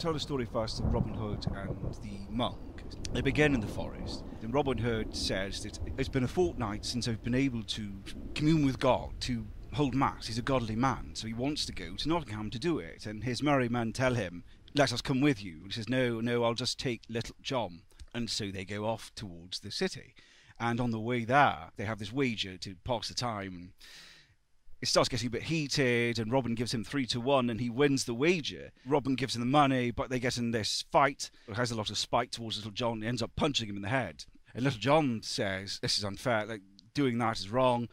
tell the story first of Robin Hood and the monk. They begin in the forest. Then Robin Hood says that it's been a fortnight since I've been able to commune with God, to hold mass. He's a godly man, so he wants to go to Nottingham to do it. And his merry men tell him, let us come with you. He says, no, I'll just take Little John. And so they go off towards the city. And on the way there, they have this wager to pass the time. It starts getting a bit heated, and Robin gives him 3-1, and he wins the wager. Robin gives him the money, but they get in this fight. It has a lot of spite towards Little John. He ends up punching him in the head. And Little John says, this is unfair, like, doing that is wrong.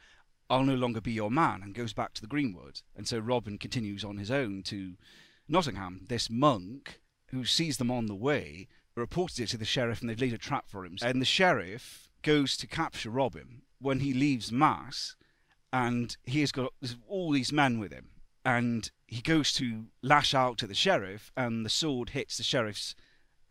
I'll no longer be your man, and goes back to the Greenwood. And so Robin continues on his own to Nottingham. This monk, who sees them on the way, reported it to the sheriff, and they've laid a trap for him. And the sheriff goes to capture Robin. When he leaves mass, and he has got all these men with him, and he goes to lash out to the sheriff, and the sword hits the sheriff's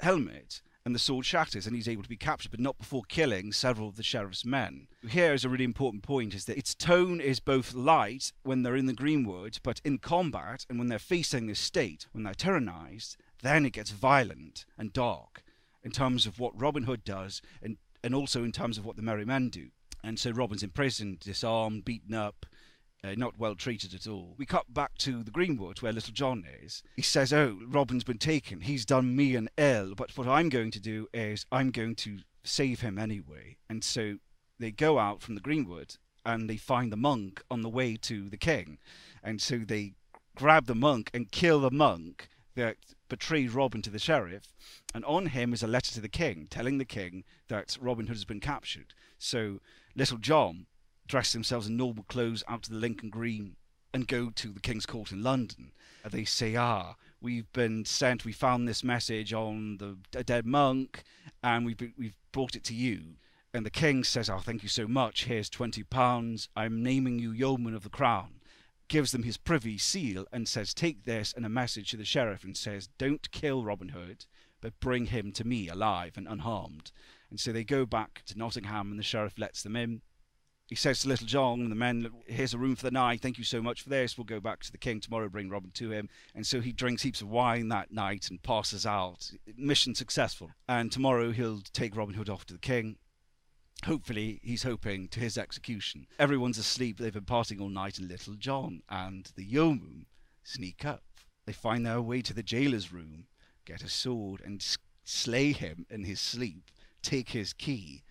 helmet, and the sword shatters, and he's able to be captured, but not before killing several of the sheriff's men. Here is a really important point, is that its tone is both light when they're in the Greenwood, but in combat, and when they're facing the state, when they're tyrannized, then it gets violent and dark, in terms of what Robin Hood does, and also in terms of what the merry men do. And so Robin's imprisoned, disarmed, beaten up, not well treated at all. We cut back to the Greenwood, where Little John is. He says, oh, Robin's been taken. He's done me an ill. But what I'm going to do is I'm going to save him anyway. And so they go out from the Greenwood, and they find the monk on the way to the king. And so they grab the monk and kill the monk that betrayed Robin to the sheriff, and on him is a letter to the king, telling the king that Robin Hood has been captured. So Little John dress themselves in normal clothes out to the Lincoln Green and go to the King's Court in London. And they say, we've been sent, we found this message on a dead monk, and we've brought it to you. And the king says, thank you so much, here's £20, I'm naming you Yeoman of the Crown. Gives them his privy seal and says, take this and a message to the sheriff, and says, don't kill Robin Hood, but bring him to me alive and unharmed. And so they go back to Nottingham, and the sheriff lets them in. He says to Little John and the men, here's a room for the night, thank you so much for this, we'll go back to the king tomorrow, bring Robin to him. And so he drinks heaps of wine that night and passes out. Mission successful. And tomorrow he'll take Robin Hood off to the king. Hopefully, he's hoping, to his execution. Everyone's asleep, they've been partying all night, and Little John and the yeoman sneak up. They find their way to the jailer's room, get a sword, and slay him in his sleep, take his key,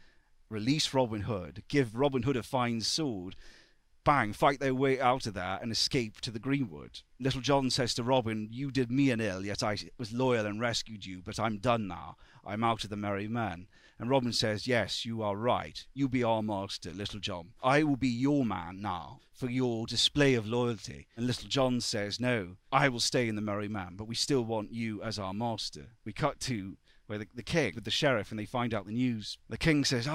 release Robin Hood, give Robin Hood a fine sword, bang, fight their way out of there, and escape to the Greenwood. Little John says to Robin, you did me an ill, yet I was loyal and rescued you, but I'm done now. I'm out of the merry men. And Robin says, yes, you are right. You be our master, Little John. I will be your man now, for your display of loyalty. And Little John says, no, I will stay in the merry men, but we still want you as our master. We cut to where the king with the sheriff, and they find out the news. The king says,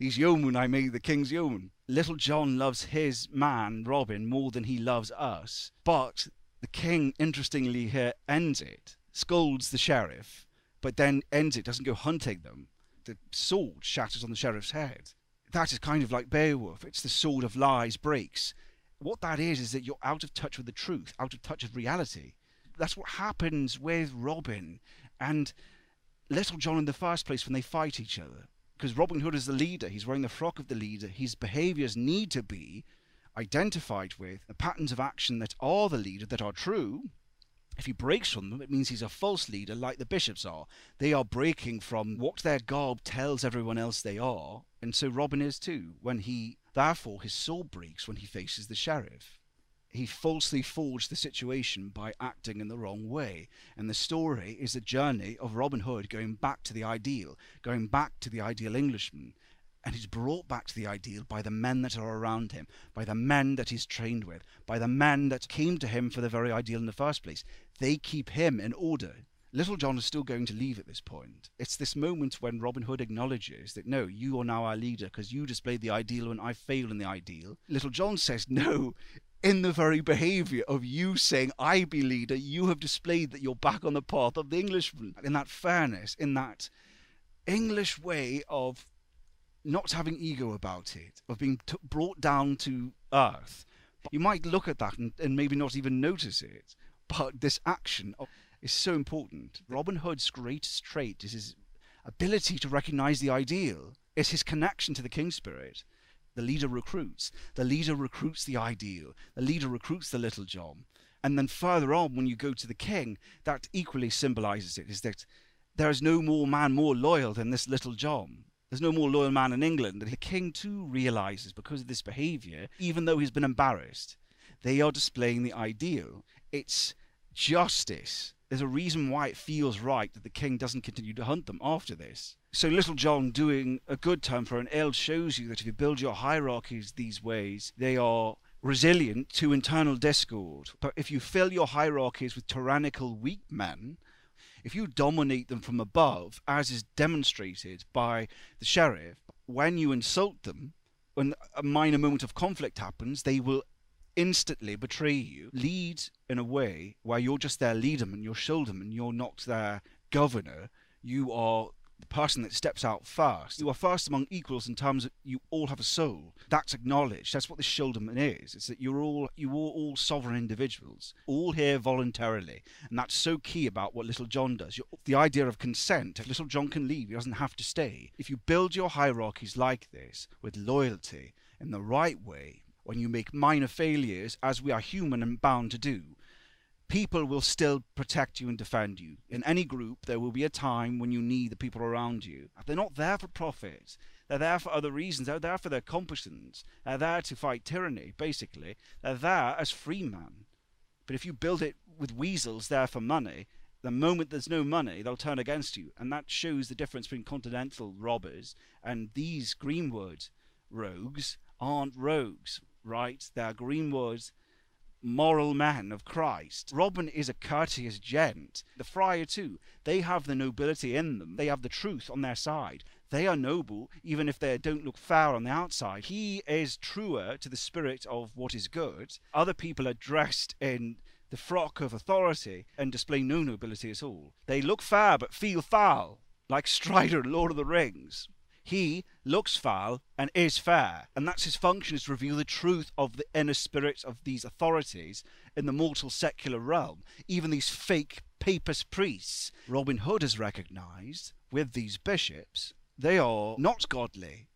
these yeomen, I made the king's yeomen. Little John loves his man, Robin, more than he loves us. But the king, interestingly here, ends it, scolds the sheriff, but then ends it, doesn't go hunting them. The sword shatters on the sheriff's head. That is kind of like Beowulf. It's the sword of lies breaks. What that is that you're out of touch with the truth, out of touch with reality. That's what happens with Robin and Little John in the first place when they fight each other, because Robin Hood is the leader, he's wearing the frock of the leader, his behaviours need to be identified with the patterns of action that are the leader, that are true. If he breaks from them, it means he's a false leader, like the bishops are. They are breaking from what their garb tells everyone else they are, and so Robin is too, when he, therefore, his sword breaks when he faces the sheriff. He falsely forged the situation by acting in the wrong way. And the story is the journey of Robin Hood going back to the ideal Englishman. And he's brought back to the ideal by the men that are around him, by the men that he's trained with, by the men that came to him for the very ideal in the first place. They keep him in order. Little John is still going to leave at this point. It's this moment when Robin Hood acknowledges that, no, you are now our leader because you displayed the ideal when I failed in the ideal. Little John says, no, in the very behaviour of you saying, I be leader, you have displayed that you're back on the path of the Englishman. In that fairness, in that English way of not having ego about it, of being brought down to earth. You might look at that and maybe not even notice it, but this action of is so important. Robin Hood's greatest trait is his ability to recognize the ideal, is his connection to the king spirit. The leader recruits. The leader recruits the ideal. The leader recruits the Little John. And then further on, when you go to the king, that equally symbolizes it, is that there is no more man more loyal than this Little John. There's no more loyal man in England. The king too realizes, because of this behavior, even though he's been embarrassed, they are displaying the ideal. It's justice. There's a reason why it feels right that the king doesn't continue to hunt them after this. So Little John doing a good turn for an ill shows you that if you build your hierarchies these ways, they are resilient to internal discord. But if you fill your hierarchies with tyrannical weak men, if you dominate them from above, as is demonstrated by the sheriff, when you insult them, when a minor moment of conflict happens, they will instantly betray you, lead in a way where you're just their leaderman, your shoulderman, you're not their governor, you are the person that steps out first. You are first among equals in terms of you all have a soul. That's acknowledged. That's what the shoulderman is. It's that you are all sovereign individuals, all here voluntarily. And that's so key about what Little John does. The idea of consent. If Little John can leave, he doesn't have to stay. If you build your hierarchies like this, with loyalty, in the right way, when you make minor failures, as we are human and bound to do, people will still protect you and defend you. In any group, there will be a time when you need the people around you. They're not there for profit. They're there for other reasons. They're there for their accomplishments. They're there to fight tyranny, basically. They're there as free men. But if you build it with weasels there for money, the moment there's no money, they'll turn against you. And that shows the difference between continental robbers and these Greenwood rogues aren't rogues, right? They're Greenwood moral men of Christ. Robin is a courteous gent. The friar too. They have the nobility in them. They have the truth on their side. They are noble, even if they don't look fair on the outside. He is truer to the spirit of what is good. Other people are dressed in the frock of authority and display no nobility at all. They look fair but feel foul, like Strider in Lord of the Rings. He looks foul and is fair, and that's his function, is to reveal the truth of the inner spirit of these authorities in the mortal secular realm, even these fake papist priests. Robin Hood has recognised with these bishops, they are not godly,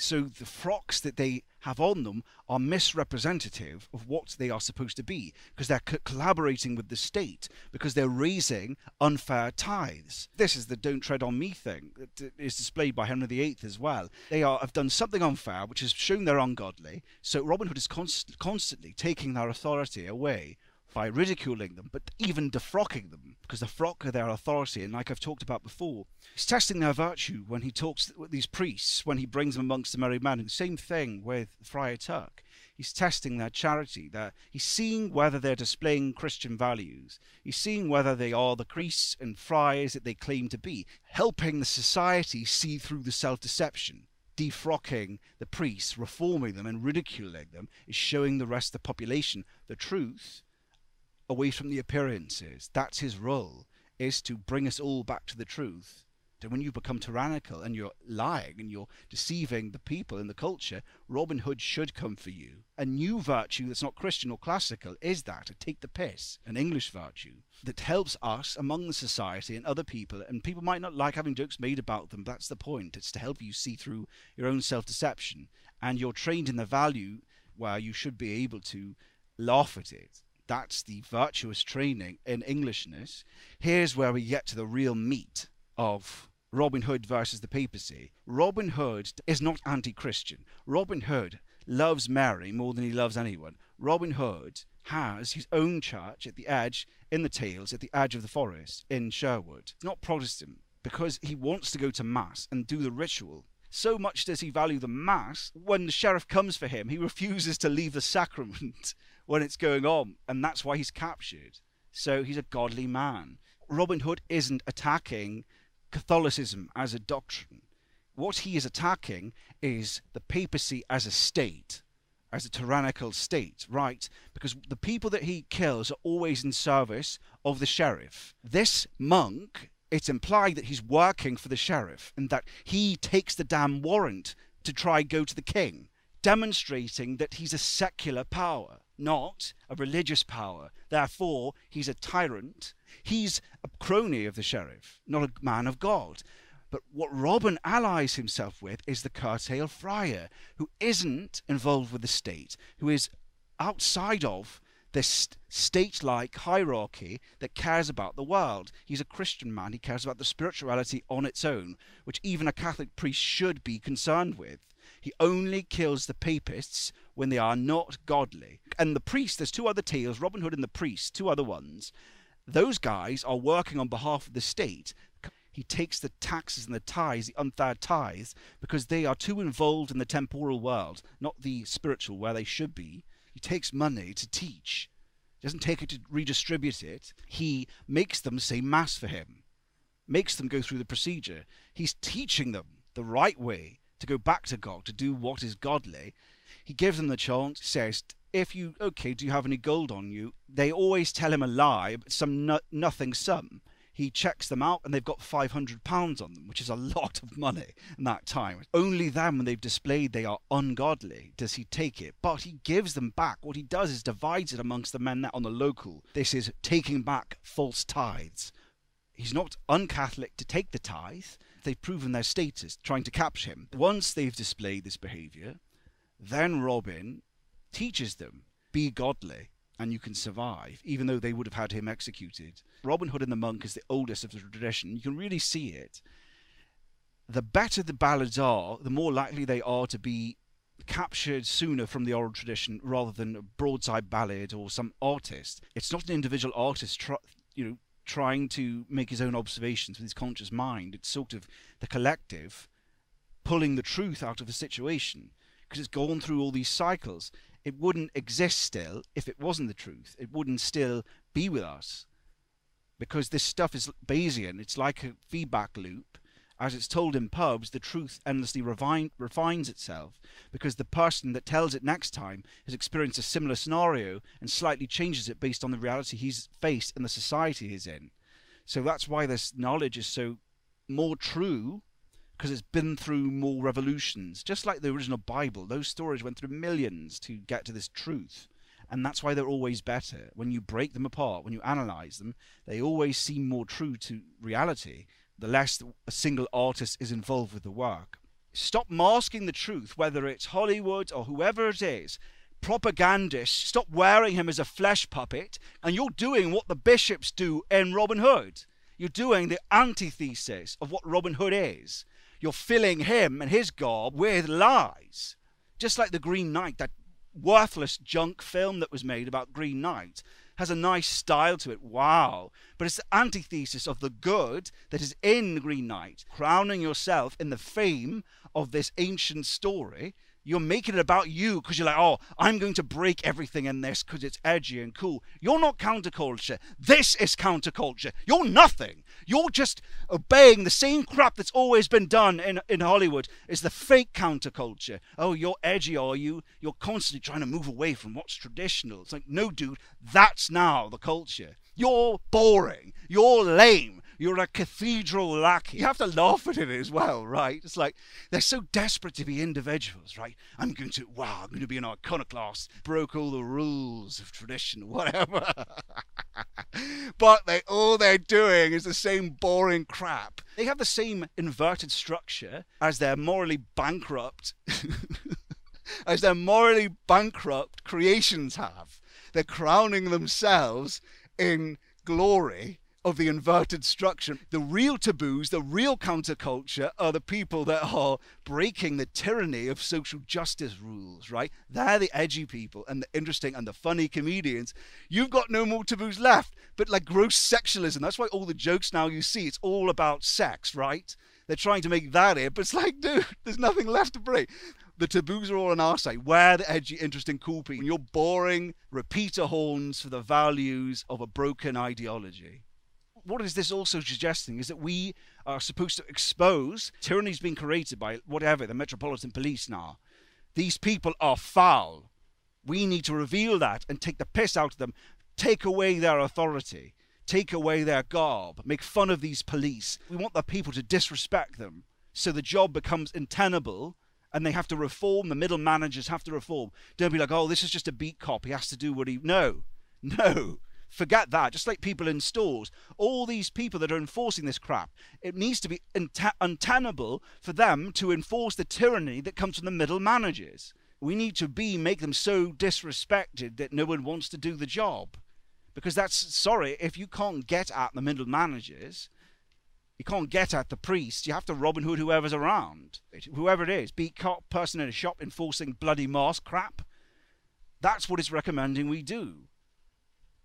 so the frocks that they have on them are misrepresentative of what they are supposed to be, because they're collaborating with the state, because they're raising unfair tithes. This is the don't tread on me thing that is displayed by Henry VIII as well. They have done something unfair which has shown they're ungodly, so Robin Hood is constantly taking their authority away by ridiculing them, but even defrocking them, because the frock are their authority, and like I've talked about before, he's testing their virtue when he talks with these priests, when he brings them amongst the merry men. And the same thing with Friar Tuck. He's testing their charity. He's seeing whether they're displaying Christian values. He's seeing whether they are the priests and friars that they claim to be, helping the society see through the self-deception. Defrocking the priests, reforming them and ridiculing them is showing the rest of the population the truth away from the appearances. That's his role, is to bring us all back to the truth. And when you become tyrannical and you're lying and you're deceiving the people and the culture, Robin Hood should come for you. A new virtue that's not Christian or classical is that, to take the piss, an English virtue, that helps us among the society and other people. And people might not like having jokes made about them, but that's the point. It's to help you see through your own self-deception. And you're trained in the value where you should be able to laugh at it. That's the virtuous training in Englishness. Here's where we get to the real meat of Robin Hood versus the papacy. Robin Hood is not anti-Christian. Robin Hood loves Mary more than he loves anyone. Robin Hood has his own church at the edge, in the Tales, at the edge of the forest, in Sherwood. It's not Protestant, because he wants to go to Mass and do the ritual. So much does he value the Mass, when the sheriff comes for him, he refuses to leave the sacrament when it's going on, and that's why he's captured. So he's a godly man. Robin Hood isn't attacking Catholicism as a doctrine. What he is attacking is the papacy as a state, as a tyrannical state, right? Because the people that he kills are always in service of the sheriff. This monk, it's implied that he's working for the sheriff and that he takes the damn warrant to try and go to the king, demonstrating that he's a secular power. not a religious power. Therefore, he's a tyrant. He's a crony of the sheriff, not a man of God. But what Robin allies himself with is the Curtal Friar, who isn't involved with the state, who is outside of this state-like hierarchy that cares about the world. He's a Christian man. He cares about the spirituality on its own, which even a Catholic priest should be concerned with. He only kills the papists when they are not godly. And the priest, there's two other tales, Robin Hood and the priest, two other ones. Those guys are working on behalf of the state. He takes the taxes and the tithes, the unfair tithes, because they are too involved in the temporal world, not the spiritual, where they should be. He takes money to teach. He doesn't take it to redistribute it. He makes them say mass for him, makes them go through the procedure. He's teaching them the right way to go back to God, to do what is godly. He gives them the chance, says, if you, okay, do you have any gold on you? They always tell him a lie, but some nothing sum. He checks them out and they've got £500 on them, which is a lot of money in that time. Only then, when they've displayed they are ungodly, does he take it. But he gives them back. What he does is divides it amongst the men that on the local. This is taking back false tithes. He's not un-Catholic to take the tithe. They've proven their status, trying to capture him. Once they've displayed this behaviour, then Robin teaches them, be godly and you can survive, even though they would have had him executed. Robin Hood and the Monk is the oldest of the tradition. You can really see it. The better the ballads are, the more likely they are to be captured sooner from the oral tradition rather than a broadside ballad or some artist. It's not an individual artist trying to make his own observations with his conscious mind. It's sort of the collective pulling the truth out of a situation because it's gone through all these cycles. It wouldn't exist still if it wasn't the truth. It wouldn't still be with us because this stuff is Bayesian. It's like a feedback loop. As it's told in pubs, the truth endlessly refines itself because the person that tells it next time has experienced a similar scenario and slightly changes it based on the reality he's faced and the society he's in. So that's why this knowledge is so more true, because it's been through more revolutions. Just like the original Bible, those stories went through millions to get to this truth. And that's why they're always better. When you break them apart, when you analyze them, they always seem more true to reality, the less a single artist is involved with the work. Stop masking the truth, whether it's Hollywood or whoever it is. Propagandists, stop wearing him as a flesh puppet, and you're doing what the bishops do in Robin Hood. You're doing the antithesis of what Robin Hood is. You're filling him and his garb with lies. Just like The Green Knight, that worthless junk film that was made about Green Knight, has a nice style to it, wow. But it's the antithesis of the good that is in The Green Knight. Crowning yourself in the fame of this ancient story, you're making it about you because you're like, oh, I'm going to break everything in this because it's edgy and cool. You're not counterculture. This is counterculture. You're nothing. You're just obeying the same crap that's always been done in Hollywood. It's the fake counterculture. Oh, you're edgy, are you? You're constantly trying to move away from what's traditional. It's like, no, dude, that's now the culture. You're boring. You're lame. You're a cathedral lackey. You have to laugh at it as well, right? It's like, they're so desperate to be individuals, right? I'm going to be an iconoclast, broke all the rules of tradition, whatever. But all they're doing is the same boring crap. They have the same inverted structure as their morally bankrupt, creations have. They're crowning themselves in glory of the inverted structure. The real taboos, the real counterculture are the people that are breaking the tyranny of social justice rules, right? They're the edgy people and the interesting and the funny comedians. You've got no more taboos left, but like gross sexualism. That's why all the jokes now you see, it's all about sex, right? They're trying to make that it, but it's like, dude, there's nothing left to break. The taboos are all on our side. We're the edgy, interesting, cool people. You're boring repeater horns for the values of a broken ideology. What is this also suggesting is that we are supposed to expose tyranny's being created by whatever, the Metropolitan Police now. These people are foul. We need to reveal that and take the piss out of them, take away their authority, take away their garb, make fun of these police. We want the people to disrespect them. So the job becomes untenable and they have to reform. The middle managers have to reform. Don't be like, oh, this is just a beat cop, he has to do what he... No, no. Forget that. Just like people in stores, all these people that are enforcing this crap, it needs to be untenable for them to enforce the tyranny that comes from the middle managers. We need to make them so disrespected that no one wants to do the job. Because that's, sorry, if you can't get at the middle managers, you can't get at the priest, you have to Robin Hood whoever's around. Whoever it is, beat cop, person in a shop enforcing bloody mask crap. That's what it's recommending we do.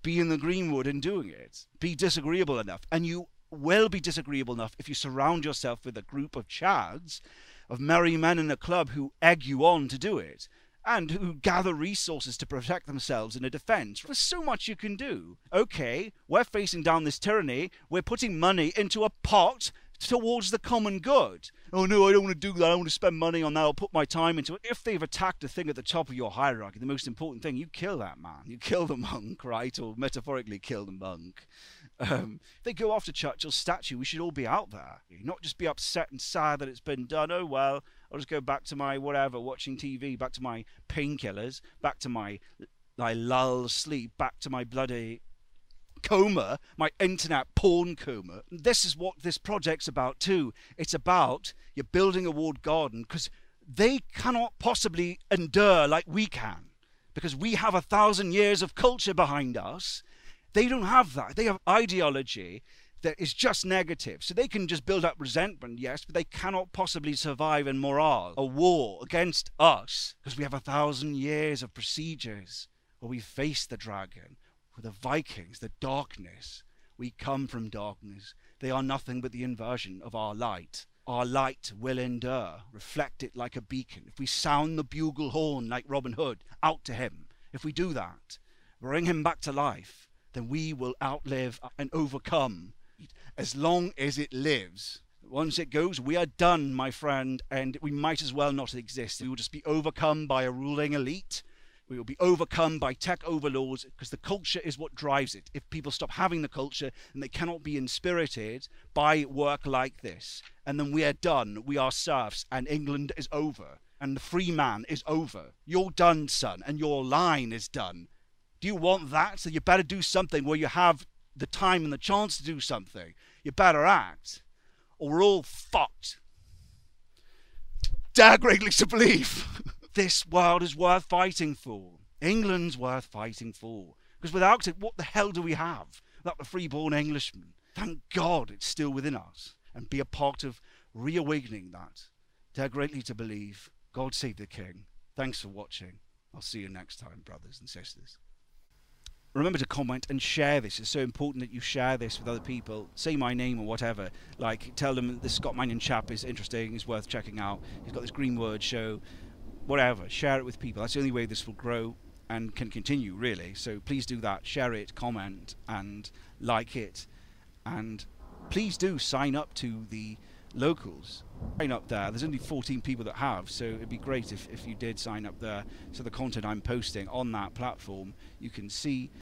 Be in the Greenwood and doing it. Be disagreeable enough. And you will be disagreeable enough if you surround yourself with a group of chads, of merry men in a club who egg you on to do it, and who gather resources to protect themselves in a defense. There's so much you can do. Okay, we're facing down this tyranny. We're putting money into a pot towards the common good. Oh no, I don't want to do that. I don't want to spend money on that. I'll put my time into it. If they've attacked a thing at the top of your hierarchy, the most important thing, you kill that man. You kill the monk, right? Or metaphorically kill the monk. They go after Churchill's statue. We should all be out there. Not just be upset and sad that it's been done. Oh well, I'll just go back to my whatever, watching TV, back to my painkillers, back to my lull sleep, back to my bloody coma, my internet porn coma. This is what this project's about too. It's about your building a walled garden because they cannot possibly endure like we can, because we have 1,000 years of culture behind us. They don't have that. They have ideology that is just negative. So they can just build up resentment, yes, but they cannot possibly survive in morale, a war against us, because we have 1,000 years of procedures where we face the dragon, the Vikings, the darkness. We come from darkness. They are nothing but the inversion of our light. Our light will endure. Reflect it like a beacon. If we sound the bugle horn like Robin Hood, out to him. If we do that, bring him back to life, then we will outlive and overcome. As long as it lives. Once it goes, we are done, my friend, and we might as well not exist. We will just be overcome by a ruling elite. We will be overcome by tech overlords, because the culture is what drives it. If people stop having the culture, then they cannot be inspirited by work like this. And then we are done. We are serfs, and England is over. And the free man is over. You're done, son, and your line is done. Do you want that? So you better do something where you have the time and the chance to do something. You better act, or we're all fucked. Dag Wrigley's to believe. This world is worth fighting for. England's worth fighting for. Because without it, what the hell do we have? Without the freeborn Englishman. Thank God it's still within us. And be a part of reawakening that. Dare greatly to believe. God save the King. Thanks for watching. I'll see you next time, brothers and sisters. Remember to comment and share this. It's so important that you share this with other people. Say my name or whatever. Like, tell them this Scott Mannion chap is interesting, is worth checking out. He's got this Greenwood show. Whatever. Share it with people. That's the only way this will grow and can continue, really. So please do that. Share it, comment, and like it. And please do sign up to the locals. Sign up there. There's only 14 people that have, so it'd be great if you did sign up there. So the content I'm posting on that platform, you can see.